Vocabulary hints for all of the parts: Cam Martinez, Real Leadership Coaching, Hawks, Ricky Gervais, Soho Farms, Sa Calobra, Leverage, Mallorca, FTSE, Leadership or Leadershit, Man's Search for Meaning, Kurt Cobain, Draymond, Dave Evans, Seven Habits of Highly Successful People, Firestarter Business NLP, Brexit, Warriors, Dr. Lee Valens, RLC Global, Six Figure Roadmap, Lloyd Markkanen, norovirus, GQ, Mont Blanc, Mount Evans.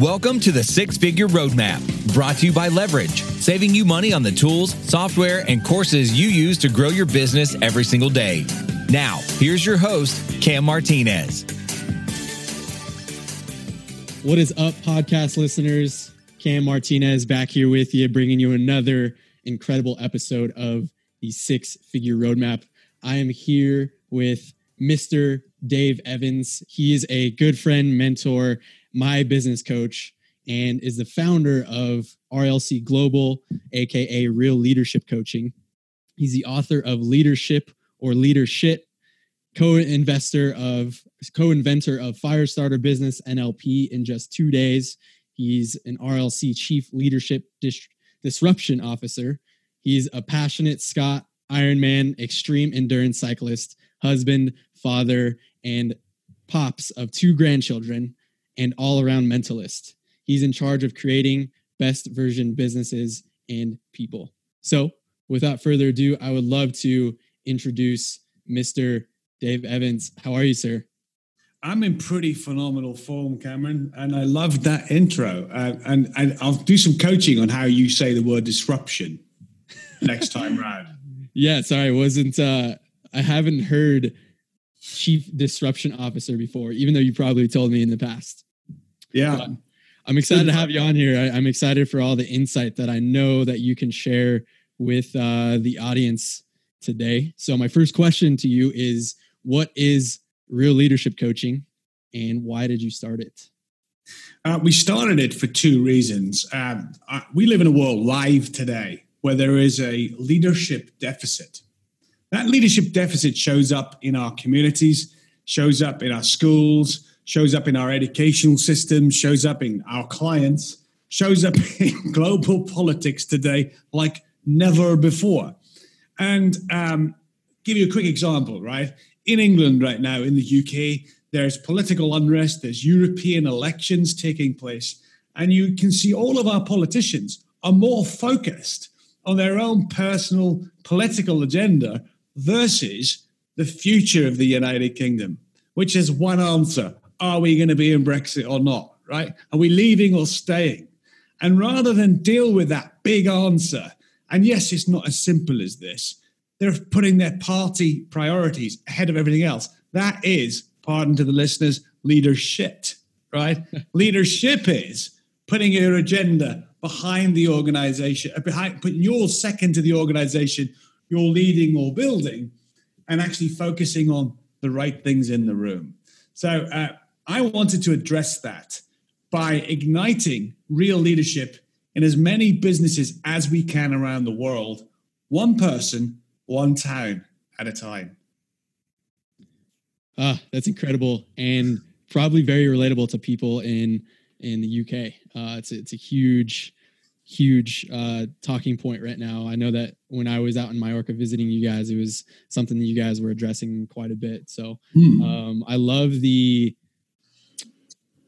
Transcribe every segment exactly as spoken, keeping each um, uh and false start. Welcome to the Six Figure Roadmap, brought to you by Leverage, saving you money on the tools, software, and courses you use to grow your business every single day. Now, here's your host, Cam Martinez. What is up, podcast listeners? Cam Martinez back here with you, bringing you another incredible episode of the Six Figure Roadmap. I am here with Mister Dave Evans. He is a good friend, mentor, my business coach, and is the founder of R L C Global, aka Real Leadership Coaching. He's the author of Leadership or Leadershit, co-investor of co-inventor of Firestarter Business N L P in just two days. He's an R L C Chief Leadership Dis- Disruption Officer. He's a passionate Scott Ironman extreme endurance cyclist, husband, father, and pops of two grandchildren, and all-around mentalist. He's in charge of creating best version businesses and people. So without further ado, I would love to introduce Mister Dave Evans. How are you, sir? I'm in pretty phenomenal form, Cameron, and I love that intro. Uh, and, and I'll do some coaching on how you say the word disruption next time round. Yeah, sorry, wasn't, uh, I haven't heard Chief Disruption Officer before, even though you probably told me in the past. Yeah. But I'm excited to have you on here. I, I'm excited for all the insight that I know that you can share with uh, the audience today. So my first question to you is, what is Real Leadership Coaching and why did you start it? Uh, we started it for two reasons. Uh, I, we live in a world live today where there is a leadership deficit. That leadership deficit shows up in our communities, shows up in our schools, shows up in our educational system, shows up in our clients, shows up in global politics today like never before. And um, give you a quick example, right? In England right now, in the U K, there's political unrest, there's European elections taking place, and you can see all of our politicians are more focused on their own personal political agenda versus the future of the United Kingdom, which is one answer. Are we going to be in Brexit or not, right? Are we leaving or staying? And rather than deal with that big answer, and yes, it's not as simple as this, they're putting their party priorities ahead of everything else. That is, pardon to the listeners, leadership, right? Leadership is putting your agenda behind the organization, behind putting your second to the organization you're leading or building, and actually focusing on the right things in the room. So uh, I wanted to address that by igniting real leadership in as many businesses as we can around the world, one person, one town at a time. Ah, that's incredible, and probably very relatable to people in in the U K. Uh, it's, it's a huge... huge uh talking point right now. I know that when I was out in Mallorca visiting you guys, it was something that you guys were addressing quite a bit. So mm. um I love the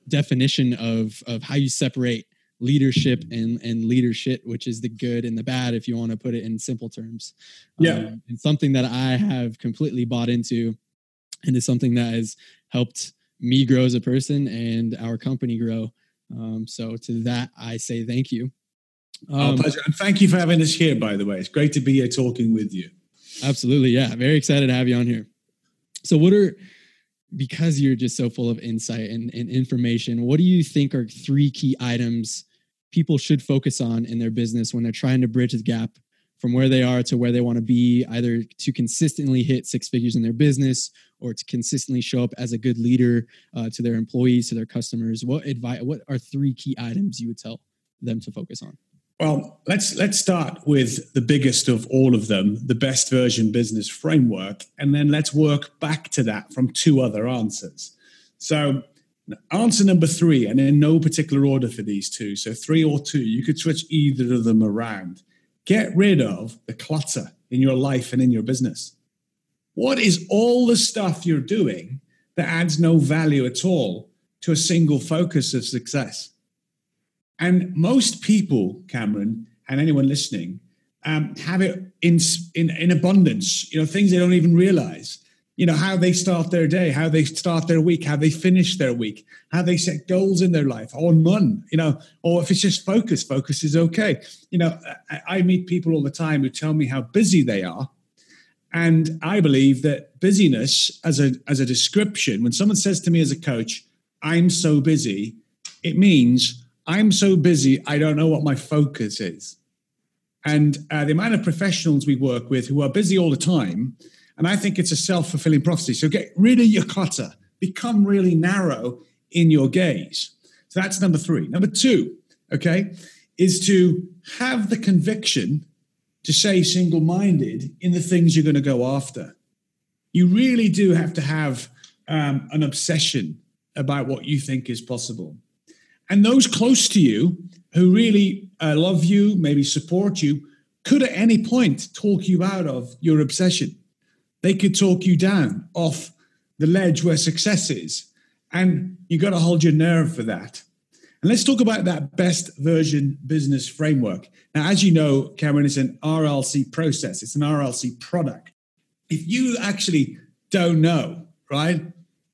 definition of of how you separate leadership and and leadership, which is the good and the bad, if you want to put it in simple terms. Yeah. Um, and something that I have completely bought into, and is something that has helped me grow as a person and our company grow. Um so to that I say thank you. Um, Our pleasure. And thank you for having us here, by the way. It's great to be here talking with you. Absolutely. Yeah. Very excited to have you on here. So what are, because you're just so full of insight and, and information, what do you think are three key items people should focus on in their business when they're trying to bridge the gap from where they are to where they want to be, either to consistently hit six figures in their business or to consistently show up as a good leader uh, to their employees, to their customers? What advice, what are three key items you would tell them to focus on? Well, let's let's start with the biggest of all of them, the Best Version Business Framework, and then let's work back to that from two other answers. So answer number three, and in no particular order for these two, so three or two, you could switch either of them around. Get rid of the clutter in your life and in your business. What is all the stuff you're doing that adds no value at all to a single focus of success? And most people, Cameron, and anyone listening, um, have it in, in in abundance, you know, things they don't even realize. you know, how they start their day, how they start their week, how they finish their week, how they set goals in their life, or none, you know, or if it's just focus, focus is okay. You know, I, I meet people all the time who tell me how busy they are. And I believe that busyness as a, as a description, when someone says to me as a coach, I'm so busy, it means I'm so busy, I don't know what my focus is. And uh, the amount of professionals we work with who are busy all the time, and I think it's a self-fulfilling prophecy. So get rid of your clutter. Become really narrow in your gaze. So that's number three. Number two, okay, is to have the conviction to stay single-minded in the things you're going to go after. You really do have to have um, an obsession about what you think is possible. And those close to you who really uh, love you, maybe support you, could at any point talk you out of your obsession. They could talk you down off the ledge where success is. And you've got to hold your nerve for that. And let's talk about that Best Version Business Framework. Now, as you know, Cameron, it's an R L C process. It's an R L C product. If you actually don't know, right,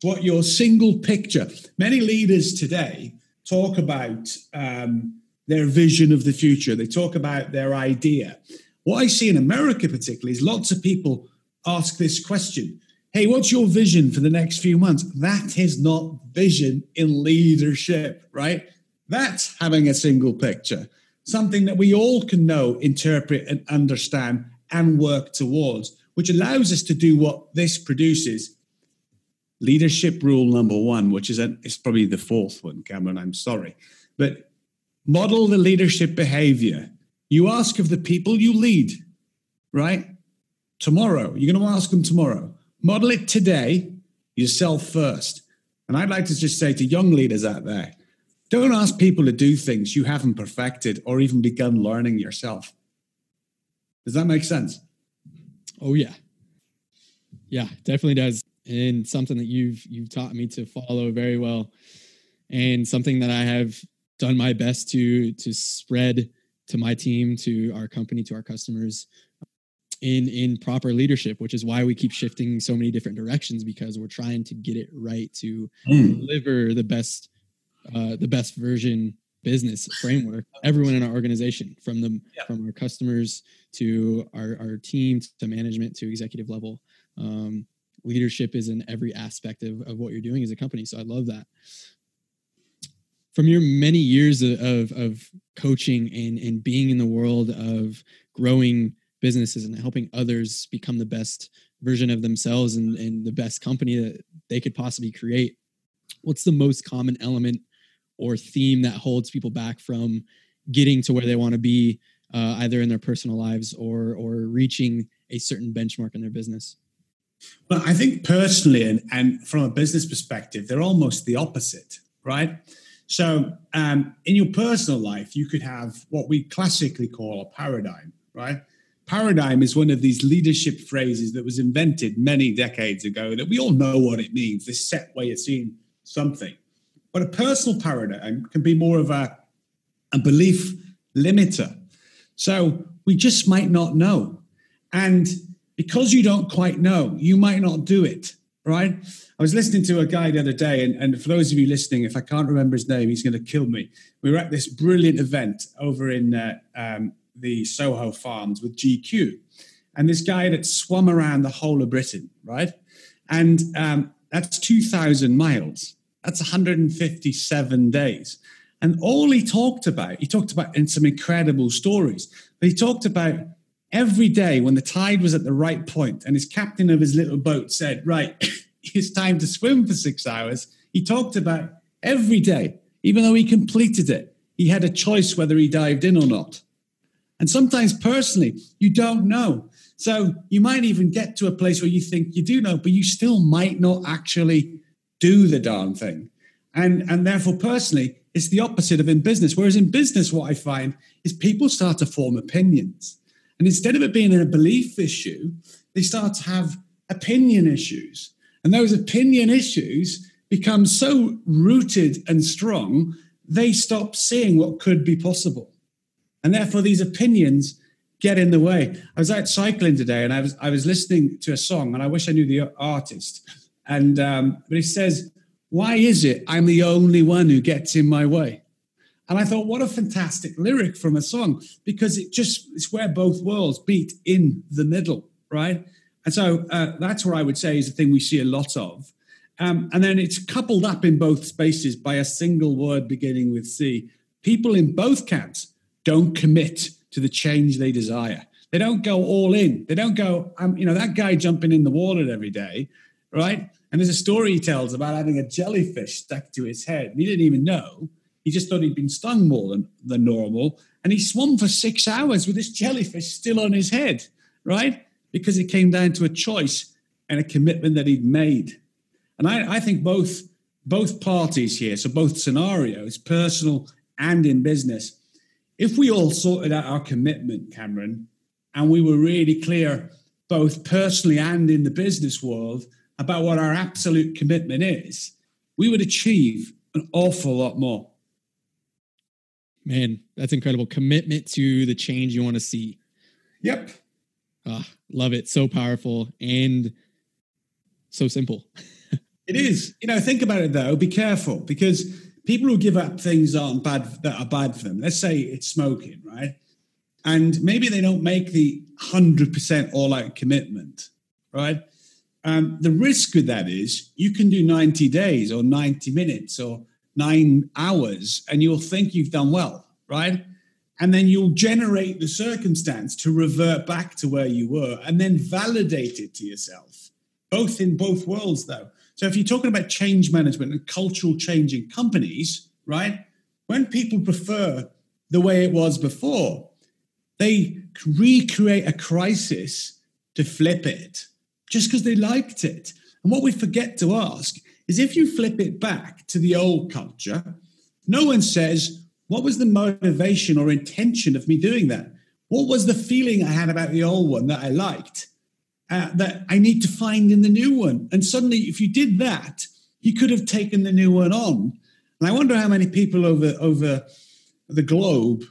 what your single picture, many leaders today talk about um, their vision of the future. They talk about their idea. What I see in America particularly is lots of people ask this question. Hey, what's your vision for the next few months? That is not vision in leadership, right? That's having a single picture, something that we all can know, interpret, and understand and work towards, which allows us to do what this produces. Leadership rule number one, which is a, it's probably the fourth one, Cameron, I'm sorry, but model the leadership behavior. You ask of the people you lead, right? Tomorrow, you're going to ask them tomorrow. Model it today, yourself first. And I'd like to just say to young leaders out there, don't ask people to do things you haven't perfected or even begun learning yourself. Does that make sense? Oh, yeah. Yeah, definitely does. And something that you've you've taught me to follow very well, and something that I have done my best to to spread to my team, to our company, to our customers, in in proper leadership, which is why we keep shifting so many different directions, because we're trying to get it right to mm. deliver the best uh, the best version business framework. Everyone in our organization, from the yeah. from our customers to our our team to management to executive level. Um, Leadership is in every aspect of, of what you're doing as a company. So I love that. From your many years of, of, of coaching and, and being in the world of growing businesses and helping others become the best version of themselves and, and the best company that they could possibly create, what's the most common element or theme that holds people back from getting to where they want to be, uh, either in their personal lives or, or reaching a certain benchmark in their business? Well, I think personally and, and from a business perspective, they're almost the opposite, right? So um, in your personal life, you could have what we classically call a paradigm, right? Paradigm is one of these leadership phrases that was invented many decades ago that we all know what it means, this set way of seeing something. But a personal paradigm can be more of a, a belief limiter. So we just might not know. And because you don't quite know, you might not do it, right? I was listening to a guy the other day, and, and for those of you listening, if I can't remember his name, he's going to kill me. We were at this brilliant event over in uh, um, the Soho Farms with G Q, and this guy that swum around the whole of Britain, right? And um, that's two thousand miles. That's one hundred fifty-seven days. And all he talked about, he talked about in some incredible stories, but he talked about every day when the tide was at the right point and his captain of his little boat said, right, it's time to swim for six hours. He talked about every day, even though he completed it, he had a choice whether he dived in or not. And sometimes personally, you don't know. So you might even get to a place where you think you do know, but you still might not actually do the darn thing. And, and therefore, personally, it's the opposite of in business. Whereas in business, what I find is people start to form opinions. And instead of it being a belief issue, they start to have opinion issues. And those opinion issues become so rooted and strong, they stop seeing what could be possible. And therefore, these opinions get in the way. I was out cycling today and I was I was listening to a song, and I wish I knew the artist. And um, but he says, "Why is it I'm the only one who gets in my way?" And I thought, what a fantastic lyric from a song, because it just it's where both worlds beat in the middle, right? And so uh, that's what I would say is the thing we see a lot of. Um, and then it's coupled up in both spaces by a single word beginning with C. People in both camps don't commit to the change they desire. They don't go all in. They don't go, um, you know, that guy jumping in the water every day, right? And there's a story he tells about having a jellyfish stuck to his head. And he didn't even know. He just thought he'd been stung more than, than normal. And he swam for six hours with this jellyfish still on his head, right? Because it came down to a choice and a commitment that he'd made. And I, I think both both parties here, so both scenarios, personal and in business, if we all sorted out our commitment, Cameron, and we were really clear, both personally and in the business world, about what our absolute commitment is, we would achieve an awful lot more. Man, that's incredible. Commitment to the change you want to see. Yep. Ah, love it. So powerful and so simple. It is. You know, think about it though. Be careful, because people who give up things aren't bad, that are bad for them. Let's say it's smoking, right? And maybe they don't make the one hundred percent all-out commitment, right? Um, the risk with that is you can do ninety days or ninety minutes or nine hours and you'll think you've done well, right? And then you'll generate the circumstance to revert back to where you were and then validate it to yourself, both in both worlds though. So if you're talking about change management and cultural change in companies, right, when people prefer the way it was before, they recreate a crisis to flip it just because they liked it. And what we forget to ask is if you flip it back to the old culture, no one says, what was the motivation or intention of me doing that? What was the feeling I had about the old one that I liked? Uh, that I need to find in the new one. And suddenly, if you did that, you could have taken the new one on. And I wonder how many people over, over the globe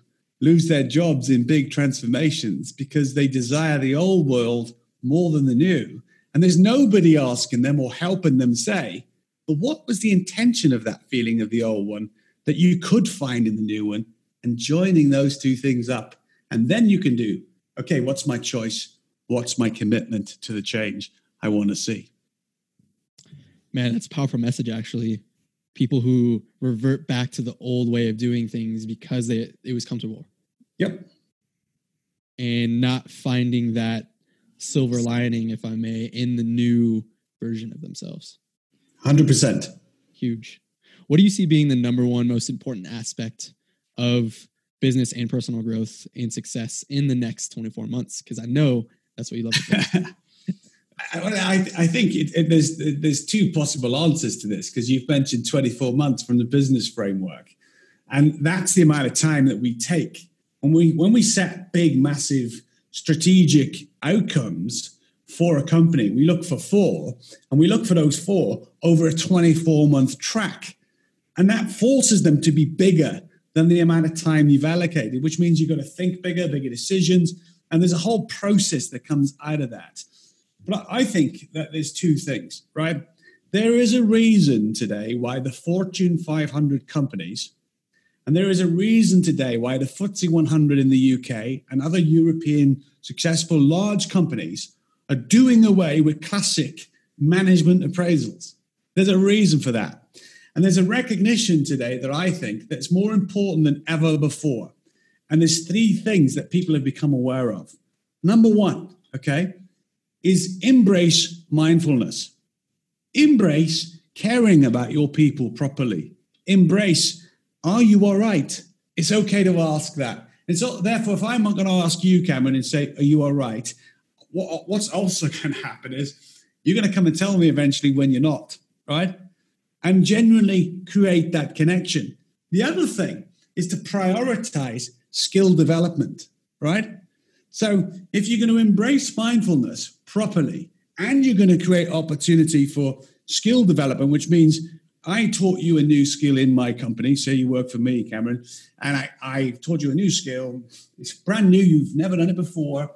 lose their jobs in big transformations because they desire the old world more than the new. And there's nobody asking them or helping them say, but what was the intention of that feeling of the old one that you could find in the new one? And joining those two things up. And then you can do, okay, what's my choice? What's my commitment to the change I want to see? Man, that's a powerful message, actually. People who revert back to the old way of doing things because they, it was comfortable. Yep. And not finding that silver lining, if I may, in the new version of themselves. one hundred percent. Huge. What do you see being the number one most important aspect of business and personal growth and success in the next twenty-four months? Because I know that's what you love to do. I, I think it, it, there's there's two possible answers to this, because you've mentioned twenty-four months from the business framework. And that's the amount of time that we take. When we, when we set big, massive strategic outcomes for a company, we look for four, and we look for those four over a twenty-four month track. And that forces them to be bigger than the amount of time you've allocated, which means you've got to think bigger, bigger decisions. And there's a whole process that comes out of that. But I think that there's two things, right? There is a reason today why the Fortune five hundred companies, and there is a reason today why the F T S E one hundred in the U K and other European successful large companies are doing away with classic management appraisals. There's a reason for that. And there's a recognition today that I think that's more important than ever before. And there's three things that people have become aware of. Number one, okay, is embrace mindfulness. Embrace caring about your people properly. Embrace, are you all right? It's okay to ask that. And so, therefore, if I'm not going to ask you, Cameron, and say, are you all right? What, what's also going to happen is you're going to come and tell me eventually when you're not, right? And genuinely create that connection. The other thing is to prioritize skill development, right? So if you're going to embrace mindfulness properly and you're going to create opportunity for skill development, which means I taught you a new skill in my company. Say you work for me, Cameron, and I, I taught you a new skill. It's brand new. You've never done it before,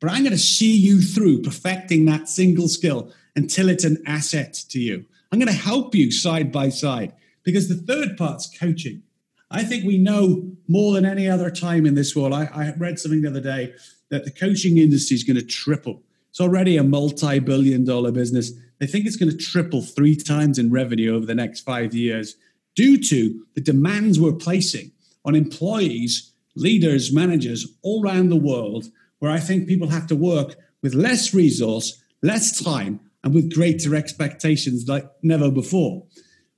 but I'm going to see you through perfecting that single skill until it's an asset to you. I'm going to help you side by side, because the third part's coaching. I think we know more than any other time in this world. I, I read something the other day that the coaching industry is going to triple. It's already a multi-billion dollar business. They think it's going to triple three times in revenue over the next five years due to the demands we're placing on employees, leaders, managers all around the world, where I think people have to work with less resource, less time, and with greater expectations like never before.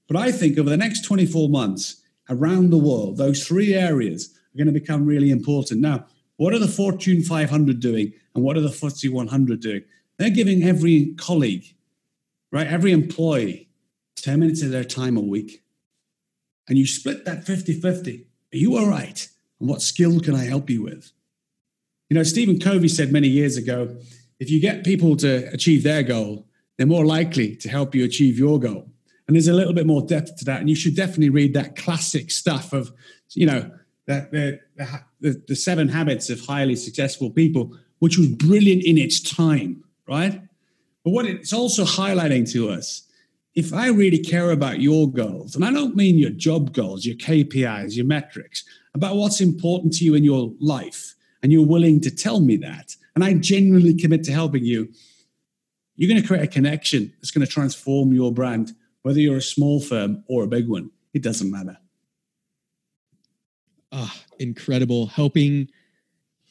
But I think over the next twenty-four months around the world, those three areas are going to become really important. Now, what are the Fortune five hundred doing, and what are the F T S E one hundred doing? They're giving every colleague, right, every employee, ten minutes of their time a week. And you split that fifty-fifty. Are you all right? And what skill can I help you with? You know, Stephen Covey said many years ago, if you get people to achieve their goal, they're more likely to help you achieve your goal. And there's a little bit more depth to that. And you should definitely read that classic stuff of, you know, the, the, the, the Seven Habits of Highly Successful People, which was brilliant in its time, right? But what it's also highlighting to us, if I really care about your goals, and I don't mean your job goals, your K P Is, your metrics, about what's important to you in your life, and you're willing to tell me that, and I genuinely commit to helping you, you're going to create a connection that's going to transform your brand, whether you're a small firm or a big one. It doesn't matter. Ah, incredible. Helping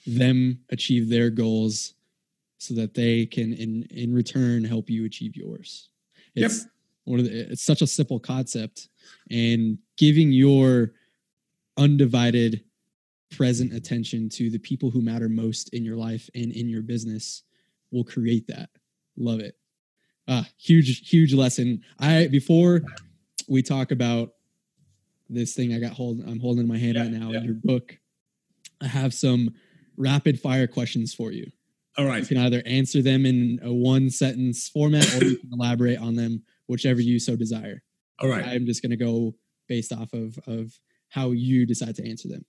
them achieve their goals so that they can, in, in return, help you achieve yours. It's yep. one of the, it's such a simple concept, and giving your undivided present attention to the people who matter most in your life and in your business will create that. Love it. Ah, huge, huge lesson. I, before we talk about this thing I got hold, I'm holding in my hand yeah, right now yeah. in your book, I have some rapid fire questions for you. All right. You can either answer them in a one sentence format, or you can elaborate on them, whichever you so desire. All right. I'm just going to go based off of, of how you decide to answer them.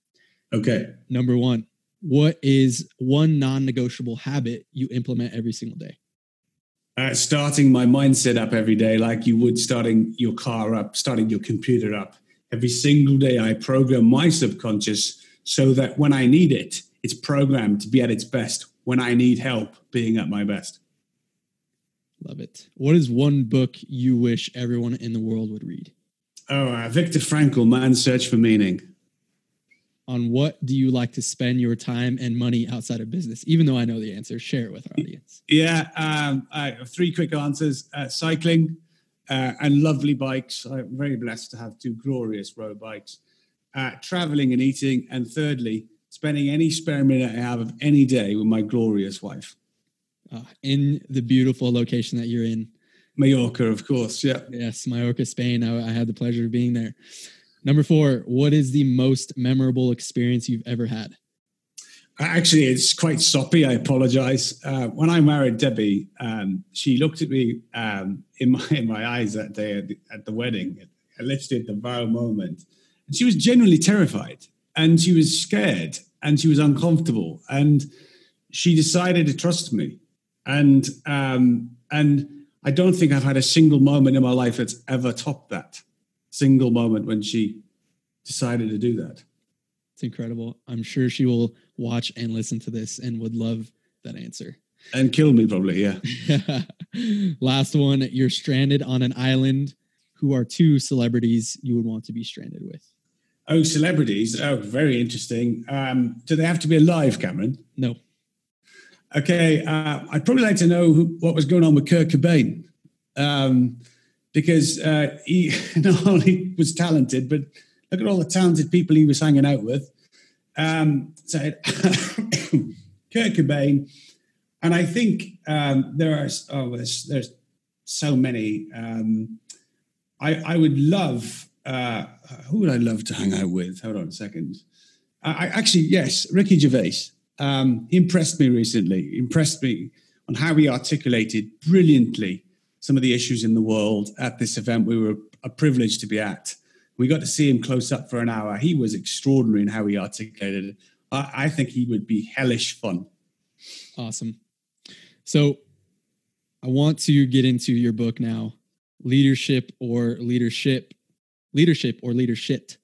Okay. Number one, what is one non-negotiable habit you implement every single day? Uh, starting my mindset up every day, like you would starting your car up, starting your computer up. Every single day I program my subconscious so that when I need it, it's programmed to be at its best. When I need help, being at my best. Love it. What is one book you wish everyone in the world would read? Oh, uh, Viktor Frankl, Man's Search for Meaning. On what do you like to spend your time and money outside of business? Even though I know the answer, share it with our audience. Yeah, um, I have three quick answers. Uh, cycling uh, and lovely bikes. I'm very blessed to have two glorious road bikes. Uh, traveling and eating. And thirdly, spending any spare minute I have of any day with my glorious wife. Uh, in the beautiful location that you're in. Mallorca, of course, yeah. Yes, Mallorca, Spain. I, I had the pleasure of being there. Number four, what is the most memorable experience you've ever had? Actually, it's quite soppy. I apologize. Uh, when I married Debbie, um, she looked at me um, in my in my eyes that day at the, at the wedding, literally at the vow moment. And she was genuinely terrified, and she was scared, and she was uncomfortable, and she decided to trust me. And um, and I don't think I've had a single moment in my life that's ever topped that. Single moment when she decided to do that. It's incredible. I'm sure she will watch and listen to this and would love that answer. And kill me probably, yeah. Last one, you're stranded on an island. Who are two celebrities you would want to be stranded with? Oh, celebrities. Oh, very interesting. Um, do they have to be alive, Cameron? No. Okay. Uh, I'd probably like to know who, what was going on with Kurt Cobain. Um Because uh, he not only was talented, but look at all the talented people he was hanging out with. Um, so Kurt Cobain, and I think um, there are oh, there's, there's so many. Um, I I would love uh, who would I love to hang out with? Hold on a second. I, I actually yes, Ricky Gervais um, impressed me recently. Impressed me on how he articulated brilliantly some of the issues in the world at this event we were privileged to be at. We got to see him close up for an hour. He was extraordinary in how he articulated it. I, I think he would be hellish fun. Awesome. So I want to get into your book now, Leadership or Leadership, Leadership or Leadershit,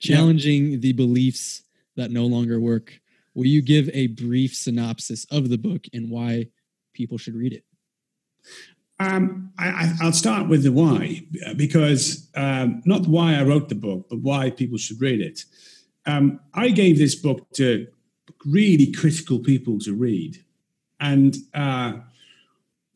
Challenging yeah. the Beliefs That No Longer Work. Will you give a brief synopsis of the book and why people should read it? Um, I, I'll start with the why, because um, not why I wrote the book, but why people should read it. Um, I gave this book to really critical people to read. And uh,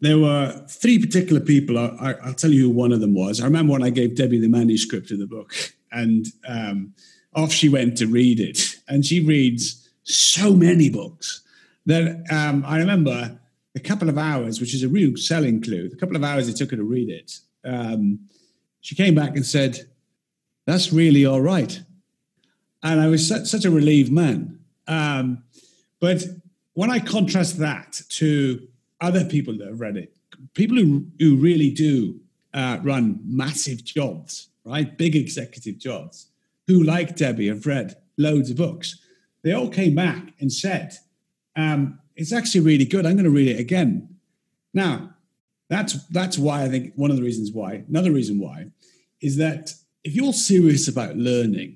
there were three particular people. I, I, I'll tell you who one of them was. I remember when I gave Debbie the manuscript of the book, and um, off she went to read it. And she reads so many books that um, I remember... a couple of hours, which is a real selling clue, the couple of hours it took her to read it, um, she came back and said, that's really all right. And I was such, such a relieved man. Um, but when I contrast that to other people that have read it, people who, who really do uh, run massive jobs, right, big executive jobs, who, like Debbie, have read loads of books, they all came back and said, um, it's actually really good. I'm going to read it again. Now, that's that's why I think one of the reasons why, another reason why, is that if you're serious about learning,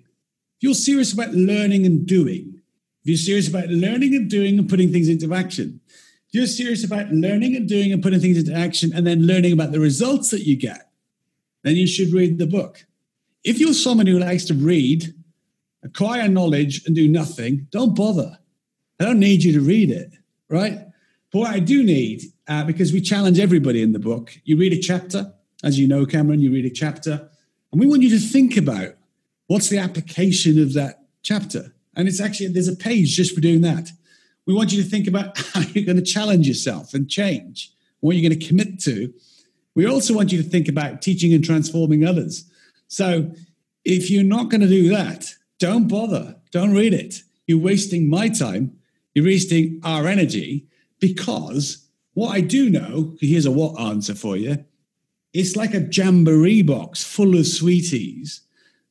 if you're serious about learning and doing, if you're serious about learning and doing and putting things into action, if you're serious about learning and doing and putting things into action and then learning about the results that you get, then you should read the book. If you're someone who likes to read, acquire knowledge and do nothing, don't bother. I don't need you to read it. Right? But what I do need, uh, because we challenge everybody in the book, you read a chapter, as you know, Cameron, you read a chapter, and we want you to think about what's the application of that chapter. And it's actually, there's a page just for doing that. We want you to think about how you're going to challenge yourself and change, what you're going to commit to. We also want you to think about teaching and transforming others. So if you're not going to do that, don't bother. Don't read it. You're wasting my time. You're wasting our energy, because what I do know, here's a what answer for you, it's like a jamboree box full of sweeties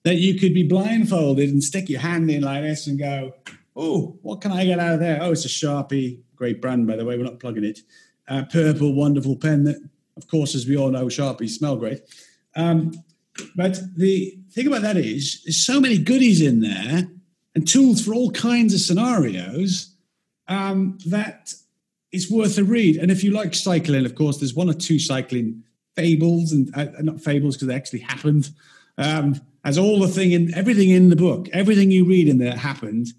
that you could be blindfolded and stick your hand in like this and go, oh, what can I get out of there? Oh, it's a Sharpie, great brand, by the way, we're not plugging it. Uh, purple, wonderful pen that, of course, as we all know, Sharpies smell great. Um, but the thing about that is, there's so many goodies in there and tools for all kinds of scenarios. Um, that it's worth a read. And if you like cycling, of course, there's one or two cycling fables, and uh, not fables because they actually happened. Um, as all the thing in everything in the book, everything you read in there happened.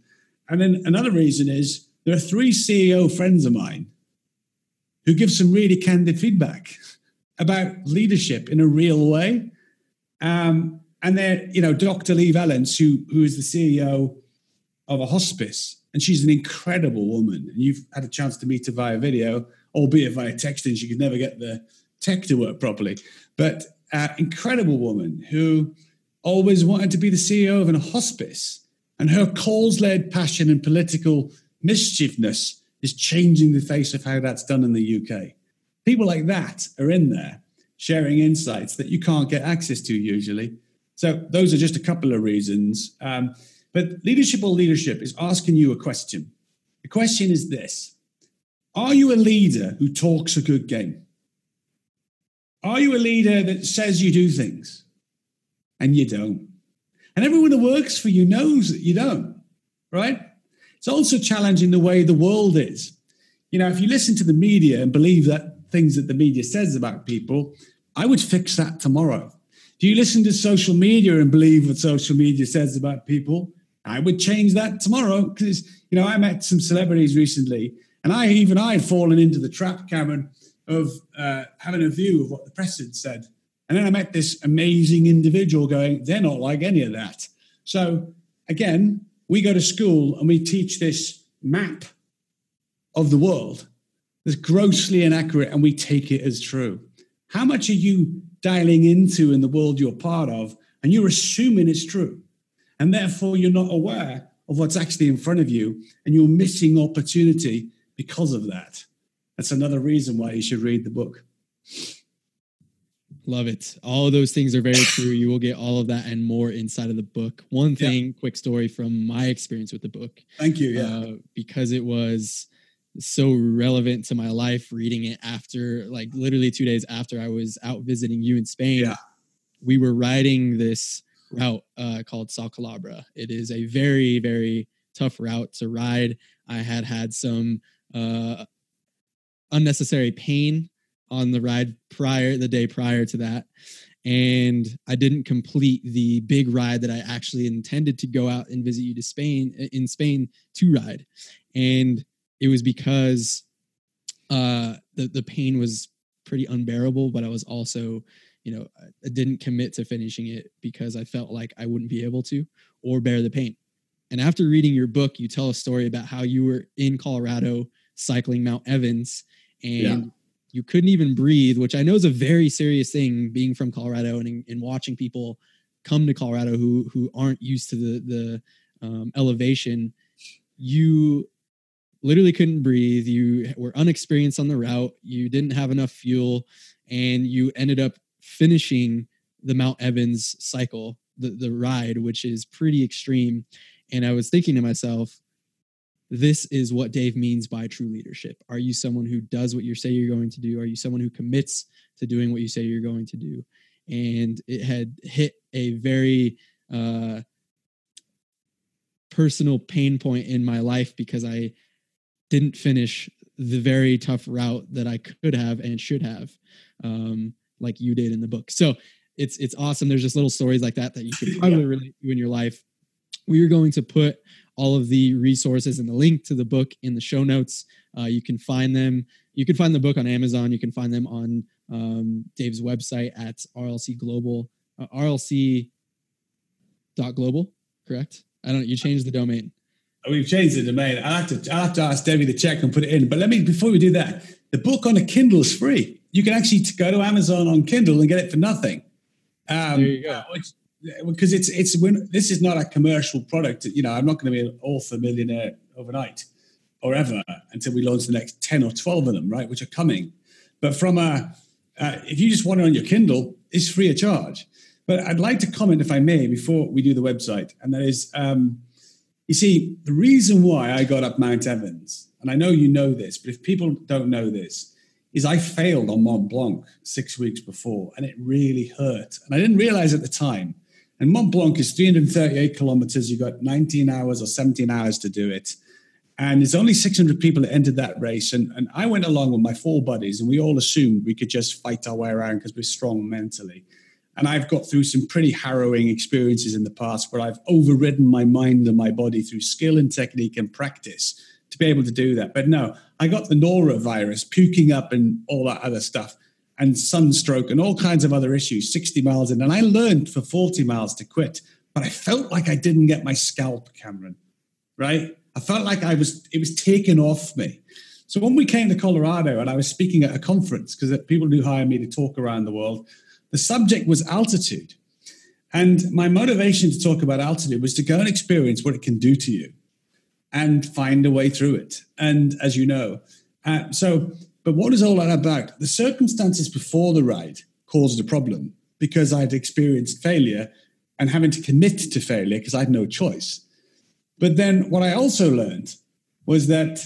And then another reason is there are three C E O friends of mine who give some really candid feedback about leadership in a real way. Um, and they're, you know, Doctor Lee Valens, who who is the C E O of a hospice. And she's an incredible woman. And you've had a chance to meet her via video, albeit via texting. She could never get the tech to work properly. But uh, incredible woman who always wanted to be the C E O of an hospice. And her cause-led passion and political mischievousness is changing the face of how that's done in the U K. People like that are in there sharing insights that you can't get access to usually. So those are just a couple of reasons. Um, But Leadership or Leadership is asking you a question. The question is this. Are you a leader who talks a good game? Are you a leader that says you do things and you don't? And everyone who works for you knows that you don't, right? It's also challenging the way the world is. You know, if you listen to the media and believe that things that the media says about people, I would fix that tomorrow. Do you listen to social media and believe what social media says about people? I would change that tomorrow, because, you know, I met some celebrities recently, and I even I had fallen into the trap, Cameron, of uh, having a view of what the press had said. And then I met this amazing individual going, they're not like any of that. So, again, we go to school and we teach this map of the world that's grossly inaccurate, and we take it as true. How much are you dialing into in the world you're part of, and you're assuming it's true? And therefore, you're not aware of what's actually in front of you, and you're missing opportunity because of that. That's another reason why you should read the book. Love it. All of those things are very true. You will get all of that and more inside of the book. One thing, yeah. quick story from my experience with the book. Thank you. Yeah. Uh, because it was so relevant to my life, reading it after, like literally two days after I was out visiting you in Spain, yeah. we were riding this route uh, called Sa Calobra. It is a very, very tough route to ride. I had had some uh, unnecessary pain on the ride prior, the day prior to that. And I didn't complete the big ride that I actually intended to go out and visit you to Spain, in Spain to ride. And it was because uh, the, the pain was pretty unbearable, but I was also, you know, I didn't commit to finishing it because I felt like I wouldn't be able to or bear the pain. And after reading your book, you tell a story about how you were in Colorado cycling Mount Evans and yeah. you couldn't even breathe, which I know is a very serious thing, being from Colorado and, and watching people come to Colorado who who aren't used to the, the um, elevation. You literally couldn't breathe. You were unexperienced on the route. You didn't have enough fuel. And you ended up finishing the Mount Evans cycle, the, the ride, which is pretty extreme. And I was thinking to myself, this is what Dave means by true leadership. Are you someone who does what you say you're going to do? Are you someone who commits to doing what you say you're going to do? And it had hit a very uh, personal pain point in my life because I didn't finish the very tough route that I could have and should have, um, like you did in the book. So it's it's awesome. There's just little stories like that that you could probably yeah. relate to in your life. We are going to put all of the resources and the link to the book in the show notes. Uh, you can find them. You can find the book on Amazon. You can find them on um, Dave's website at R L C Global, uh, R L C dot global, correct? I don't, you changed the domain. We've changed the domain. I'll have to, I'll have to ask Debbie to check and put it in. But let me, before we do that, the book on a Kindle is free. You can actually go to Amazon on Kindle and get it for nothing. Um, there you go. Which, Because it's it's when this is not a commercial product, you know. I'm not going to be an author millionaire overnight, or ever, until we launch the next ten or twelve of them, right? Which are coming. But from a, uh, if you just want it on your Kindle, it's free of charge. But I'd like to comment, if I may, before we do the website, and that is, um, you see, the reason why I got up Mount Evans, and I know you know this, but if people don't know this, is I failed on Mont Blanc six weeks before, and it really hurt, and I didn't realize at the time. And Mont Blanc is three hundred thirty-eight kilometers. You've got nineteen hours or seventeen hours to do it. And there's only six hundred people that entered that race. And, and I went along with my four buddies, and we all assumed we could just fight our way around because we're strong mentally. And I've got through some pretty harrowing experiences in the past where I've overridden my mind and my body through skill and technique and practice to be able to do that. But no, I got the norovirus, puking up and all that other stuff, and sunstroke and all kinds of other issues, sixty miles in. And I learned for forty miles to quit, but I felt like I didn't get my scalp, Cameron, right? I felt like I was, it was taken off me. So when we came to Colorado and I was speaking at a conference, because people do hire me to talk around the world, the subject was altitude. And my motivation to talk about altitude was to go and experience what it can do to you and find a way through it. And as you know, uh, so... But what is all that about? The circumstances before the ride caused a problem because I'd experienced failure and having to commit to failure because I had no choice. But then what I also learned was that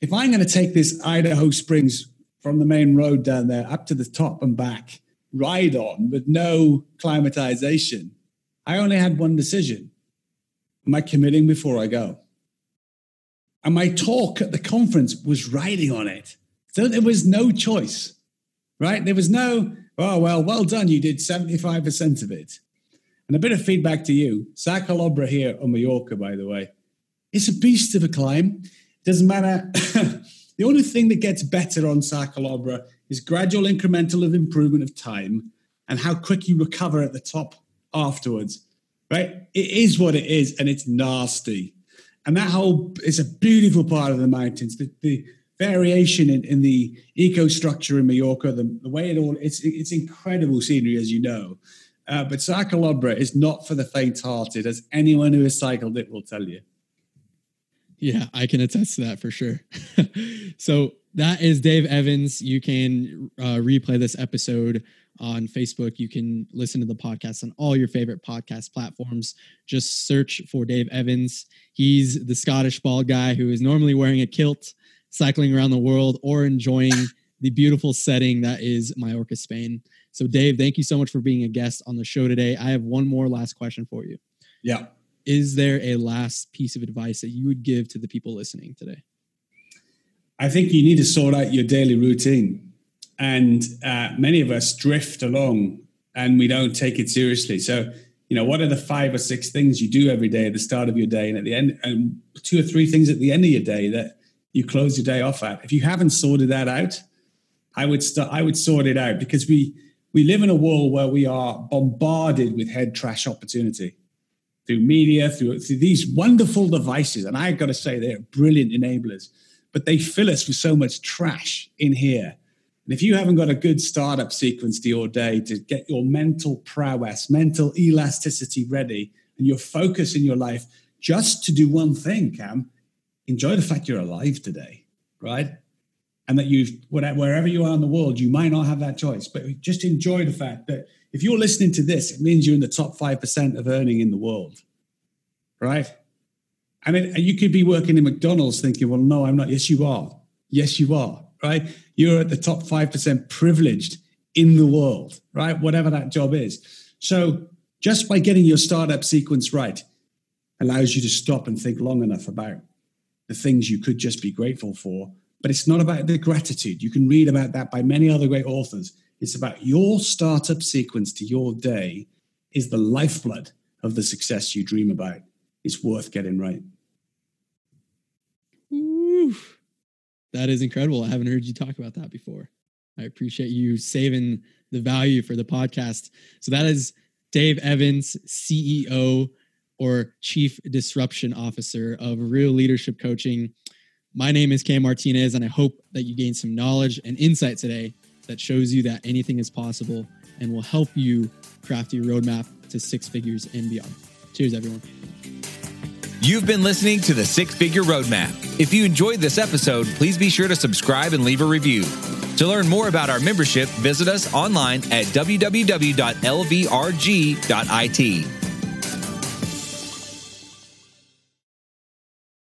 if I'm going to take this Idaho Springs from the main road down there up to the top and back, ride on with no climatization, I only had one decision. Am I committing before I go? And my talk at the conference was riding on it. So there was no choice, right? There was no, oh, well, well done. You did seventy-five percent of it. And a bit of feedback to you. Sa Calobra here on Mallorca, by the way. It's a beast of a climb. Doesn't matter. The only thing that gets better on Sa Calobra is gradual incremental of improvement of time and how quick you recover at the top afterwards, right? It is what it is, and it's nasty. And that whole, it's a beautiful part of the mountains. The, the variation in, in the eco-structure in Mallorca, the, the way it all, it's it's incredible scenery, as you know. Uh, but Sa Calobra is not for the faint-hearted, as anyone who has cycled it will tell you. Yeah, I can attest to that for sure. So That is Dave Evans. You can uh, replay this episode on Facebook. You can listen to the podcast on all your favorite podcast platforms. Just search for Dave Evans. He's the Scottish bald guy who is normally wearing a kilt, cycling around the world, or enjoying the beautiful setting that is Mallorca, Spain. So Dave, thank you so much for being a guest on the show today. I have one more last question for you. Yeah. Is there a last piece of advice that you would give to the people listening today? I think you need to sort out your daily routine. And uh, many of us drift along and we don't take it seriously. So, you know, what are the five or six things you do every day at the start of your day and at the end, and two or three things at the end of your day that you close your day off at? If you haven't sorted that out, I would start, I would sort it out, because we, we live in a world where we are bombarded with head trash opportunity through media, through, through these wonderful devices. And I've got to say, they're brilliant enablers, but they fill us with so much trash in here. And if you haven't got a good startup sequence to your day to get your mental prowess, mental elasticity ready, and your focus in your life just to do one thing, Cam, enjoy the fact you're alive today, right? And that you've, wherever you are in the world, you might not have that choice, but just enjoy the fact that if you're listening to this, it means you're in the top five percent of earning in the world, right? I mean, you could be working in McDonald's thinking, well, no, I'm not. Yes, you are. Yes, you are, right? You're at the top five percent privileged in the world, right? Whatever that job is. So just by getting your startup sequence right allows you to stop and think long enough about the things you could just be grateful for. But it's not about the gratitude. You can read about that by many other great authors. It's about your startup sequence to your day is the lifeblood of the success you dream about. It's worth getting right. Oof. That is incredible. I haven't heard you talk about that before. I appreciate you saving the value for the podcast. So that is Dave Evans, C E O or Chief Disruption Officer of Real Leadership Coaching. My name is Cam Martinez, and I hope that you gain some knowledge and insight today that shows you that anything is possible and will help you craft your roadmap to six figures and beyond. Cheers, everyone. You've been listening to the Six Figure Roadmap. If you enjoyed this episode, please be sure to subscribe and leave a review. To learn more about our membership, visit us online at w w w dot l v r g dot i t.